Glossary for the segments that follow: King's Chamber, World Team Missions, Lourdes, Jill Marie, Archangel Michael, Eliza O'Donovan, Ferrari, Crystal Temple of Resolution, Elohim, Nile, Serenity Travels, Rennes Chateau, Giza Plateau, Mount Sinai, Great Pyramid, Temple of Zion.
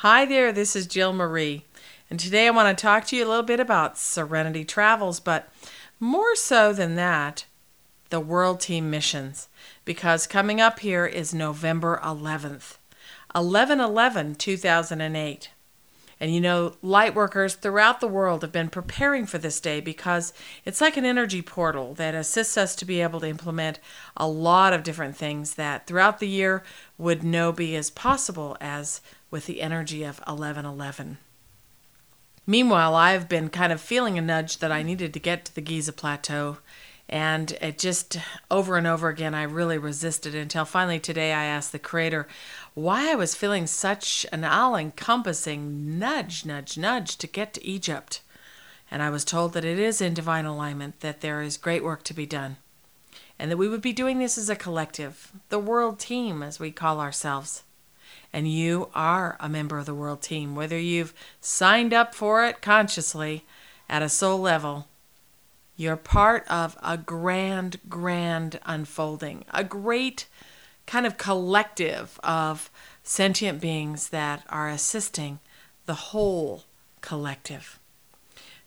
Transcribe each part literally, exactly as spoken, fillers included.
Hi there, this is Jill Marie, and today I want to talk to you a little bit about Serenity Travels, but more so than that, the World Team Missions, because coming up here is November eleventh, eleven eleven two thousand eight. And you know, lightworkers throughout the world have been preparing for this day because it's like an energy portal that assists us to be able to implement a lot of different things that throughout the year would no be as possible as with the energy of eleven eleven. Meanwhile, I've been kind of feeling a nudge that I needed to get to the Giza Plateau, and it just over and over again I really resisted until finally today I asked the Creator why I was feeling such an all-encompassing nudge, nudge, nudge to get to Egypt. And I was told that it is in divine alignment, that there is great work to be done, and that we would be doing this as a collective, the World Team, as we call ourselves. And you are a member of the World Team, whether you've signed up for it consciously at a soul level. You're part of a grand, grand unfolding, a great kind of collective of sentient beings that are assisting the whole collective.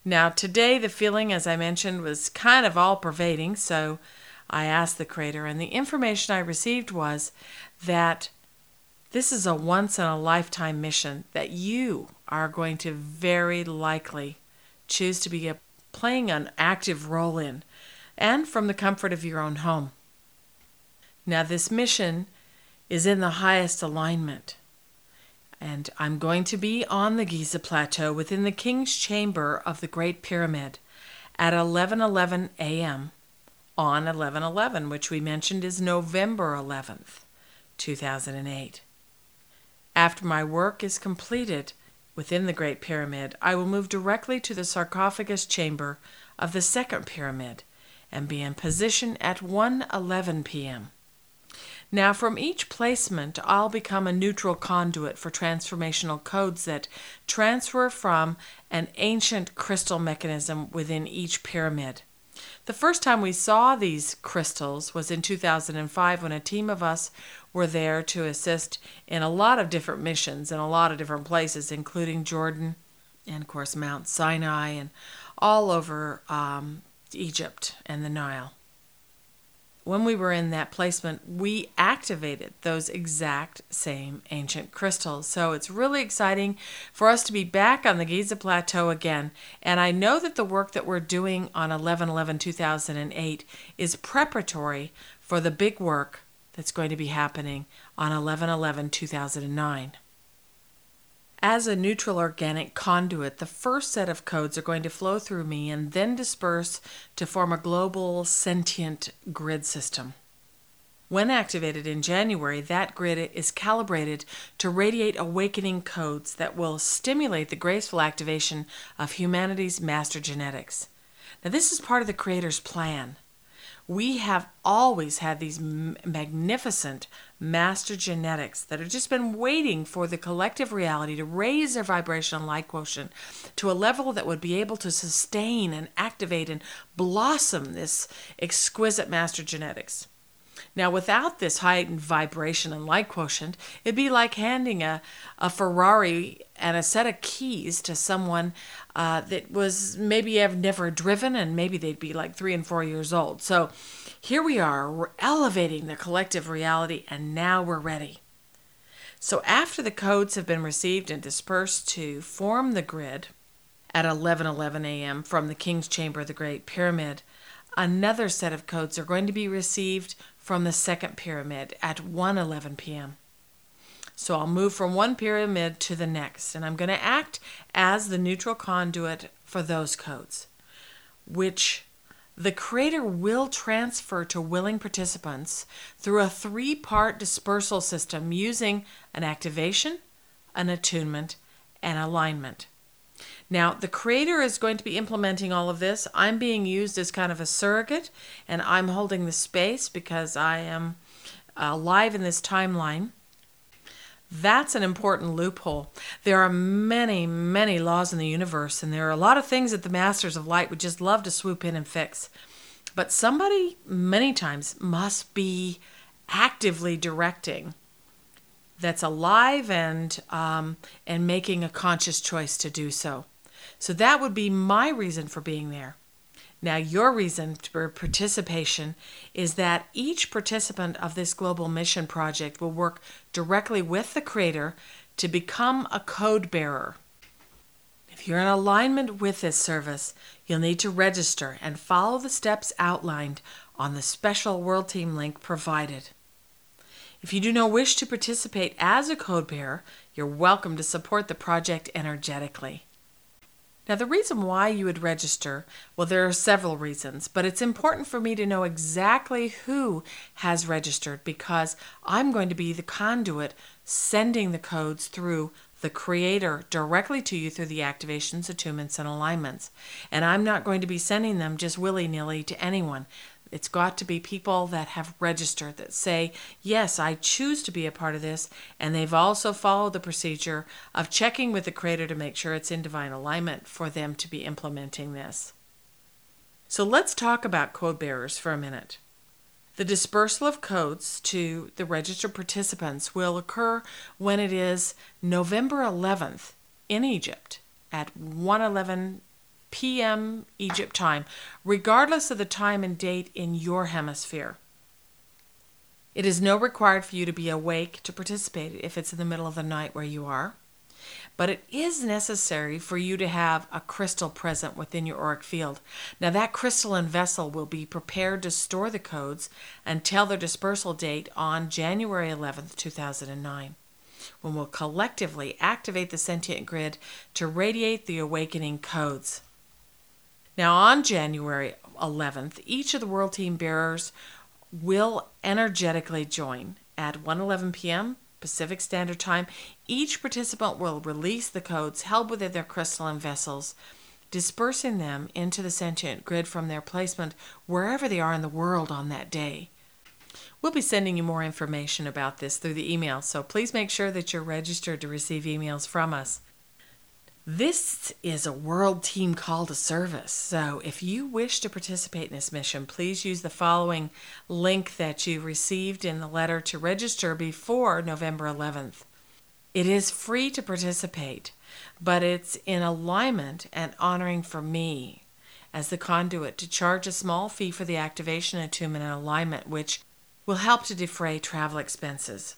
Now, today the feeling, as I mentioned, was kind of all-pervading, so I asked the Creator, and the information I received was that this is a once-in-a-lifetime mission that you are going to very likely choose to be a playing an active role in, and from the comfort of your own home. Now, this mission is in the highest alignment, and I'm going to be on the Giza Plateau within the King's Chamber of the Great Pyramid at eleven eleven a.m. on eleven eleven, which we mentioned is November eleventh, two thousand eight. After my work is completed within the Great Pyramid, I will move directly to the sarcophagus chamber of the Second Pyramid and be in position at one eleven p.m. Now, from each placement, I'll become a neutral conduit for transformational codes that transfer from an ancient crystal mechanism within each pyramid. The first time we saw these crystals was in two thousand five, when a team of us were there to assist in a lot of different missions in a lot of different places, including Jordan and, of course, Mount Sinai and all over um, Egypt and the Nile. When we were in that placement, we activated those exact same ancient crystals. So it's really exciting for us to be back on the Giza Plateau again. And I know that the work that we're doing on eleven eleven two thousand eight is preparatory for the big work that's going to be happening on eleven eleven two thousand nine. As a neutral organic conduit, the first set of codes are going to flow through me and then disperse to form a global sentient grid system. When activated in January, that grid is calibrated to radiate awakening codes that will stimulate the graceful activation of humanity's master genetics. Now, this is part of the Creator's plan. We have always had these magnificent master genetics that have just been waiting for the collective reality to raise their vibrational light quotient to a level that would be able to sustain and activate and blossom this exquisite master genetics. Now, without this heightened vibration and light quotient, it'd be like handing a, a Ferrari and a set of keys to someone uh, that was maybe I've never driven, and maybe they'd be like three and four years old. So here we are, we're elevating the collective reality, and now we're ready. So after the codes have been received and dispersed to form the grid at eleven eleven a.m. from the King's Chamber of the Great Pyramid, another set of codes are going to be received from the Second Pyramid at one eleven p.m. So I'll move from one pyramid to the next, and I'm going to act as the neutral conduit for those codes, which the Creator will transfer to willing participants through a three-part dispersal system using an activation, an attunement, and alignment. Now, the Creator is going to be implementing all of this. I'm being used as kind of a surrogate, and I'm holding the space because I am alive in this timeline. That's an important loophole. There are many, many laws in the universe, and there are a lot of things that the Masters of Light would just love to swoop in and fix. But somebody, many times, must be actively directing that's alive and um, and making a conscious choice to do so. So that would be my reason for being there. Now, your reason for participation is that each participant of this global mission project will work directly with the Creator to become a code bearer. If you're in alignment with this service, you'll need to register and follow the steps outlined on the special World Team link provided. If you do not wish to participate as a code bearer, you're welcome to support the project energetically. Now, the reason why you would register, well, there are several reasons, but it's important for me to know exactly who has registered because I'm going to be the conduit sending the codes through the Creator directly to you through the activations, attunements, and alignments. And I'm not going to be sending them just willy-nilly to anyone. It's got to be people that have registered, that say, yes, I choose to be a part of this, and they've also followed the procedure of checking with the Creator to make sure it's in divine alignment for them to be implementing this. So let's talk about code bearers for a minute. The dispersal of codes to the registered participants will occur when it is November eleventh in Egypt at one eleven p.m. Egypt time, regardless of the time and date in your hemisphere. It is not required for you to be awake to participate if it's in the middle of the night where you are, but it is necessary for you to have a crystal present within your auric field. Now, that crystalline vessel will be prepared to store the codes until their dispersal date on January eleventh, two thousand nine. When we'll collectively activate the sentient grid to radiate the awakening codes. Now, on January eleventh, each of the World Team bearers will energetically join at one eleven p.m. Pacific Standard Time. Each participant will release the codes held within their crystalline vessels, dispersing them into the sentient grid from their placement wherever they are in the world on that day. We'll be sending you more information about this through the email, so please make sure that you're registered to receive emails from us. This is a World Team call to service, so if you wish to participate in this mission, please use the following link that you received in the letter to register before November eleventh. It is free to participate, but it's in alignment and honoring for me as the conduit to charge a small fee for the activation, attunement, and alignment, which will help to defray travel expenses.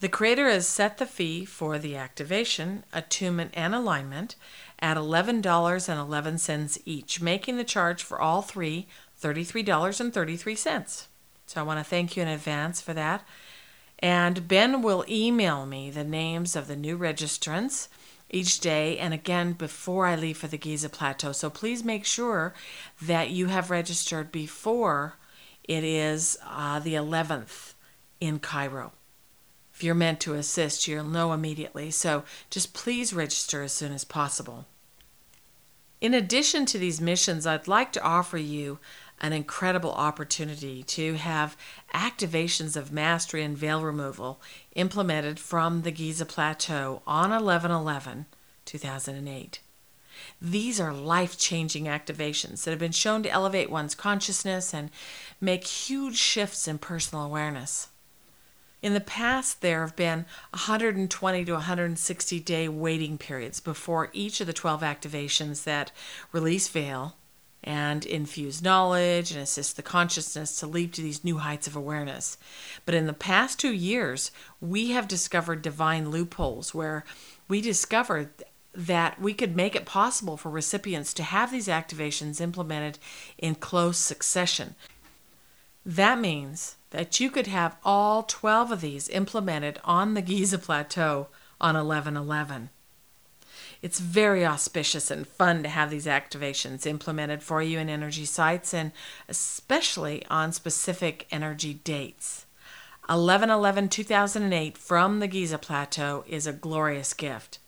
The Creator has set the fee for the activation, attunement, and alignment at eleven dollars and eleven cents each, making the charge for all three thirty-three dollars and thirty-three cents. So I want to thank you in advance for that. And Ben will email me the names of the new registrants each day, and again before I leave for the Giza Plateau. So please make sure that you have registered before it is uh, the eleventh in Cairo. If you're meant to assist, you'll know immediately, so just please register as soon as possible. In addition to these missions, I'd like to offer you an incredible opportunity to have activations of mastery and veil removal implemented from the Giza Plateau on eleven eleven two thousand eight. These are life-changing activations that have been shown to elevate one's consciousness and make huge shifts in personal awareness. In the past, there have been one hundred twenty to one hundred sixty day waiting periods before each of the twelve activations that release veil and infuse knowledge and assist the consciousness to leap to these new heights of awareness. But in the past two years, we have discovered divine loopholes where we discovered that we could make it possible for recipients to have these activations implemented in close succession. That means that you could have all twelve of these implemented on the Giza Plateau on eleven eleven. It's very auspicious and fun to have these activations implemented for you in energy sites and especially on specific energy dates. eleven eleven two thousand eight from the Giza Plateau is a glorious gift.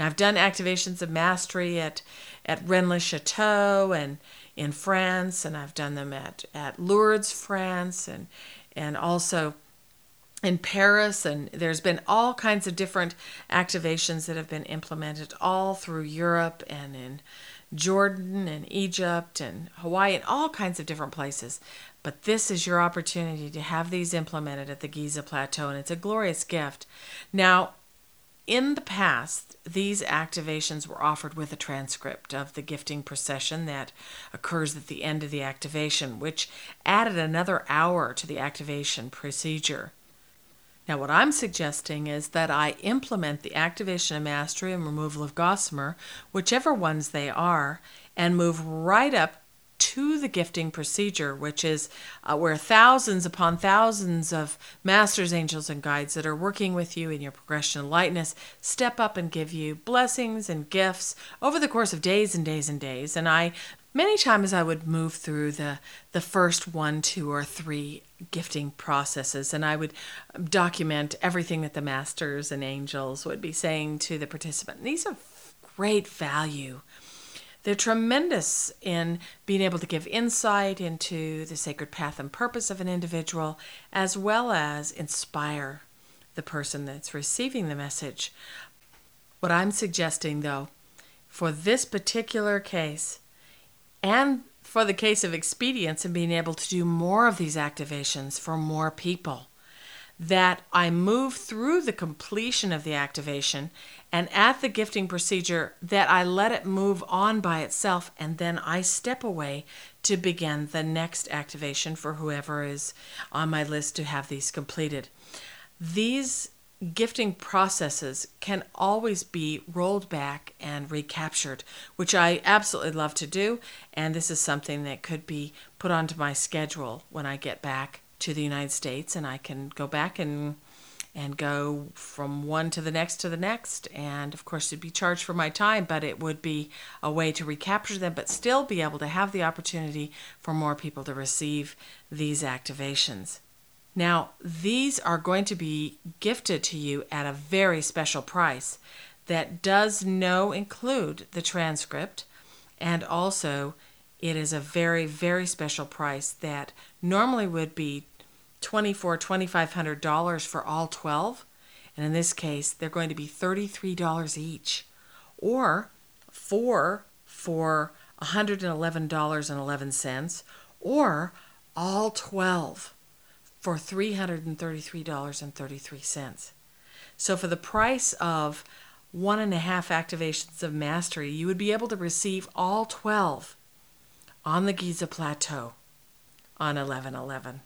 Now, I've done activations of mastery at, at Rennes Chateau and in France, and I've done them at, at Lourdes, France, and, and also in Paris, and there's been all kinds of different activations that have been implemented all through Europe and in Jordan and Egypt and Hawaii and all kinds of different places. But this is your opportunity to have these implemented at the Giza Plateau, and it's a glorious gift. Now, in the past, these activations were offered with a transcript of the gifting procession that occurs at the end of the activation, which added another hour to the activation procedure. Now, what I'm suggesting is that I implement the activation of mastery and removal of gossamer, whichever ones they are, and move right up to the gifting procedure, which is uh, where thousands upon thousands of masters, angels, and guides that are working with you in your progression of lightness step up and give you blessings and gifts over the course of days and days and days. And I, many times I would move through the, the first one, two, or three gifting processes, and I would document everything that the masters and angels would be saying to the participant. And these are great value. They're tremendous in being able to give insight into the sacred path and purpose of an individual, as well as inspire the person that's receiving the message. What I'm suggesting, though, for this particular case, and for the case of expedience and being able to do more of these activations for more people, that I move through the completion of the activation, and at the gifting procedure that I let it move on by itself, and then I step away to begin the next activation for whoever is on my list to have these completed. These gifting processes can always be rolled back and recaptured, which I absolutely love to do, and this is something that could be put onto my schedule when I get back to the United States, and I can go back and and go from one to the next to the next. And of course, it'd be charged for my time, but it would be a way to recapture them, but still be able to have the opportunity for more people to receive these activations. Now, these are going to be gifted to you at a very special price that does no include the transcript, and also it is a very, very special price that normally would be twenty-four hundred dollars, twenty-five hundred dollars for all twelve, and in this case they're going to be thirty-three dollars each, or four for one hundred eleven dollars and eleven cents, or all twelve for three hundred thirty-three dollars and thirty-three cents. So for the price of one and a half activations of mastery, you would be able to receive all twelve on the Giza Plateau on eleven eleven.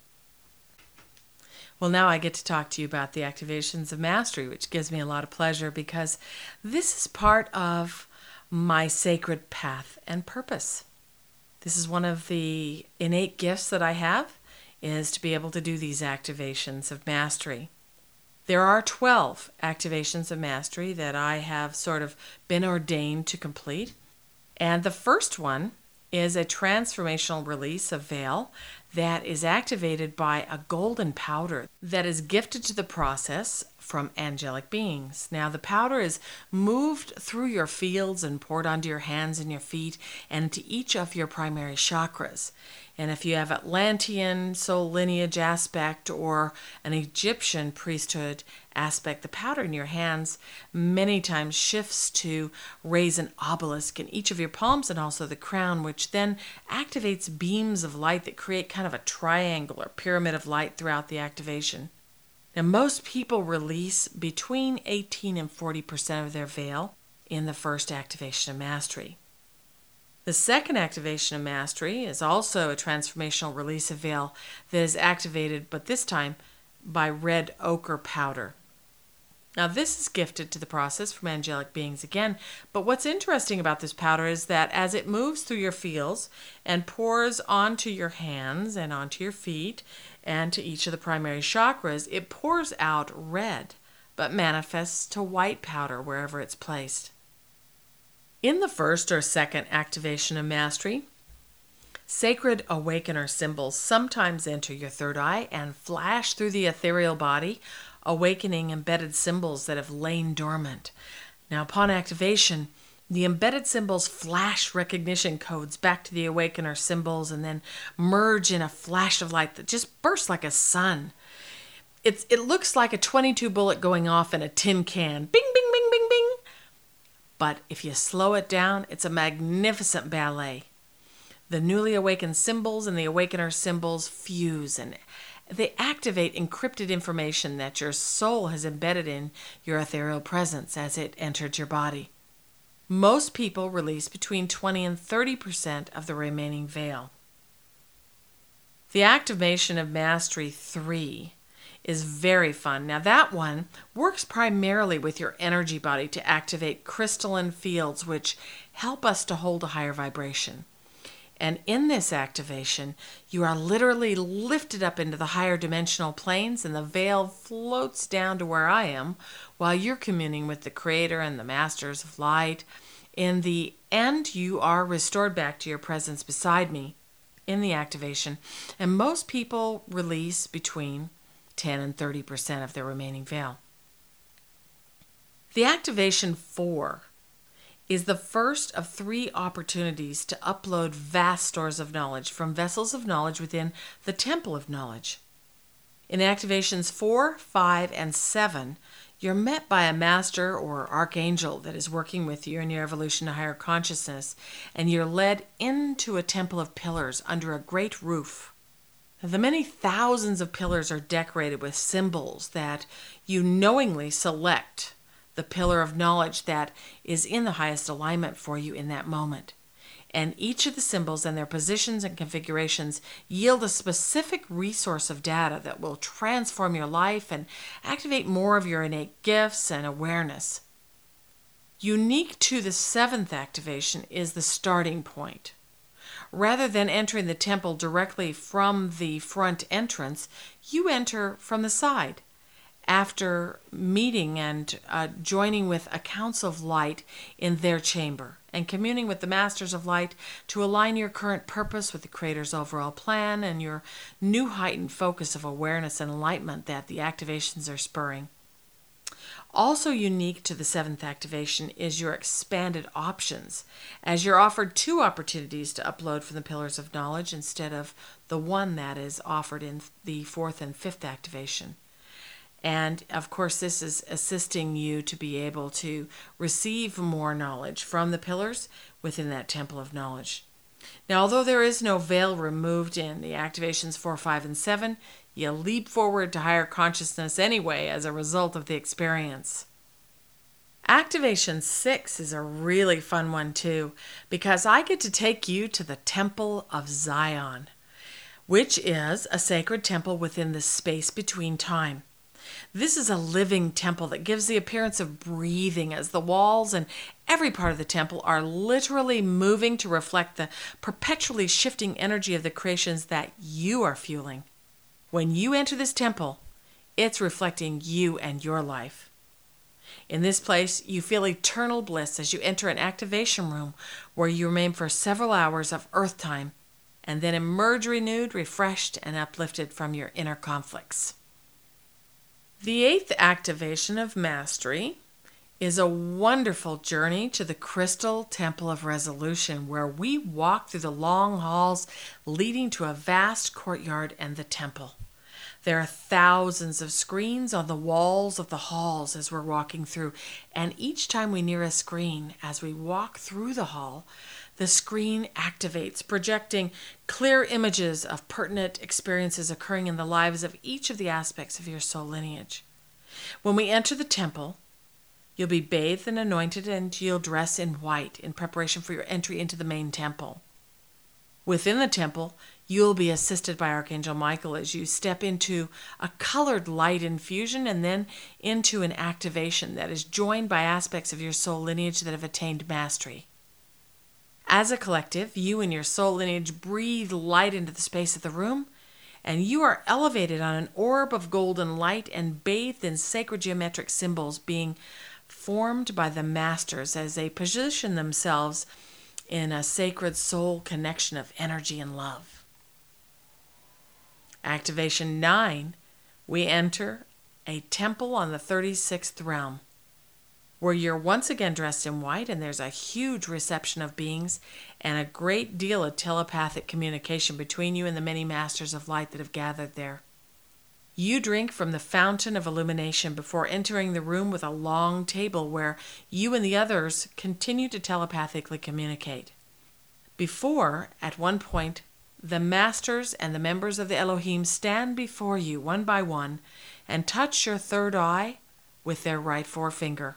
Well, now I get to talk to you about the activations of mastery, which gives me a lot of pleasure because this is part of my sacred path and purpose. This is one of the innate gifts that I have, is to be able to do these activations of mastery. There are twelve activations of mastery that I have sort of been ordained to complete. And the first one is a transformational release of veil that is activated by a golden powder that is gifted to the process from angelic beings. Now, the powder is moved through your fields and poured onto your hands and your feet and to each of your primary chakras. And if you have Atlantean soul lineage aspect or an Egyptian priesthood aspect, the powder in your hands many times shifts to raise an obelisk in each of your palms and also the crown, which then activates beams of light that create kind of a triangle or pyramid of light throughout the activation. Now, most people release between eighteen and forty percent of their veil in the first activation of mastery. The second activation of mastery is also a transformational release of veil that is activated, but this time by red ochre powder. Now, this is gifted to the process from angelic beings again, but what's interesting about this powder is that as it moves through your fields and pours onto your hands and onto your feet and to each of the primary chakras, it pours out red, but manifests to white powder wherever it's placed. In the first or second activation of mastery, sacred awakener symbols sometimes enter your third eye and flash through the ethereal body, awakening embedded symbols that have lain dormant. Now, upon activation, the embedded symbols flash recognition codes back to the awakener symbols and then merge in a flash of light that just bursts like a sun. It's it looks like a twenty-two bullet going off in a tin can. Bing, bing, bing, bing, bing. But if you slow it down, it's a magnificent ballet. The newly awakened symbols and the awakener symbols fuse, and they activate encrypted information that your soul has embedded in your ethereal presence as it entered your body. Most people release between twenty and thirty percent of the remaining veil. The activation of Mastery three is very fun. Now that one works primarily with your energy body to activate crystalline fields, which help us to hold a higher vibration. And in this activation, you are literally lifted up into the higher dimensional planes, and the veil floats down to where I am while you're communing with the Creator and the Masters of Light. In the end, you are restored back to your presence beside me in the activation. And most people release between ten and thirty percent of their remaining veil. The activation four is the first of three opportunities to upload vast stores of knowledge from vessels of knowledge within the Temple of Knowledge. In activations four, five, and seven, you're met by a master or archangel that is working with you in your evolution to higher consciousness, and you're led into a temple of pillars under a great roof. The many thousands of pillars are decorated with symbols that you knowingly select the pillar of knowledge that is in the highest alignment for you in that moment. And each of the symbols and their positions and configurations yield a specific resource of data that will transform your life and activate more of your innate gifts and awareness. Unique to the seventh activation is the starting point. Rather than entering the temple directly from the front entrance, you enter from the side. After meeting and uh, joining with a council of light in their chamber and communing with the Masters of Light to align your current purpose with the Creator's overall plan and your new heightened focus of awareness and enlightenment that the activations are spurring. Also unique to the seventh activation is your expanded options, as you're offered two opportunities to upload from the Pillars of Knowledge instead of the one that is offered in the fourth and fifth activation. And, of course, this is assisting you to be able to receive more knowledge from the pillars within that Temple of Knowledge. Now, although there is no veil removed in the activations four, five, and seven, you leap forward to higher consciousness anyway as a result of the experience. Activation six is a really fun one, too, because I get to take you to the Temple of Zion, which is a sacred temple within the space between time. This is a living temple that gives the appearance of breathing, as the walls and every part of the temple are literally moving to reflect the perpetually shifting energy of the creations that you are fueling. When you enter this temple, it's reflecting you and your life. In this place, you feel eternal bliss as you enter an activation room where you remain for several hours of Earth time and then emerge renewed, refreshed, and uplifted from your inner conflicts. The eighth activation of Mastery is a wonderful journey to the Crystal Temple of Resolution, where we walk through the long halls leading to a vast courtyard and the temple. There are thousands of screens on the walls of the halls as we're walking through, and each time we near a screen as we walk through the hall, the screen activates, projecting clear images of pertinent experiences occurring in the lives of each of the aspects of your soul lineage. When we enter the temple, you'll be bathed and anointed, and you'll dress in white in preparation for your entry into the main temple. Within the temple, you'll be assisted by Archangel Michael as you step into a colored light infusion and then into an activation that is joined by aspects of your soul lineage that have attained mastery. As a collective, you and your soul lineage breathe light into the space of the room, and you are elevated on an orb of golden light and bathed in sacred geometric symbols being formed by the masters as they position themselves in a sacred soul connection of energy and love. Activation nine, we enter a temple on the thirty-sixth realm, where you're once again dressed in white, and there's a huge reception of beings and a great deal of telepathic communication between you and the many Masters of Light that have gathered there. You drink from the fountain of illumination before entering the room with a long table where you and the others continue to telepathically communicate. Before, at one point, the masters and the members of the Elohim stand before you one by one and touch your third eye with their right forefinger.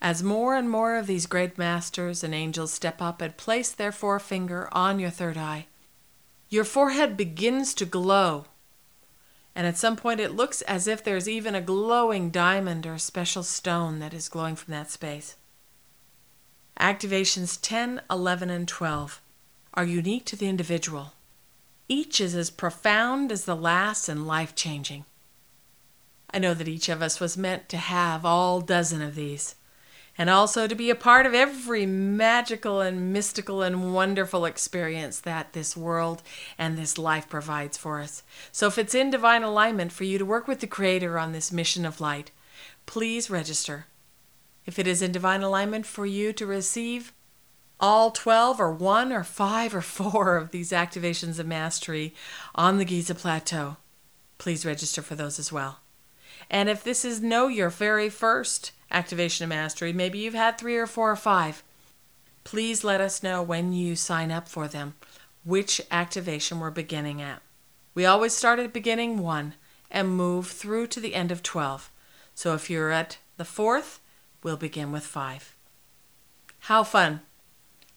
As more and more of these great masters and angels step up and place their forefinger on your third eye, your forehead begins to glow, and at some point it looks as if there's even a glowing diamond or a special stone that is glowing from that space. Activations ten, eleven, and twelve are unique to the individual. Each is as profound as the last and life-changing. I know that each of us was meant to have all dozen of these, and also to be a part of every magical and mystical and wonderful experience that this world and this life provides for us. So if it's in divine alignment for you to work with the Creator on this mission of light, please register. If it is in divine alignment for you to receive all twelve or one or five or four of these activations of mastery on the Giza Plateau, please register for those as well. And if this is no your very first activation of mastery, maybe you've had three or four or five, please let us know when you sign up for them which activation we're beginning at. We always start at beginning one and move through to the end of twelve. So if you're at the fourth, we'll begin with five. How fun!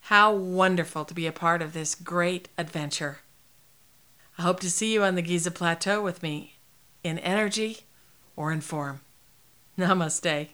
How wonderful to be a part of this great adventure. I hope to see you on the Giza Plateau with me in energy or in form. Namaste.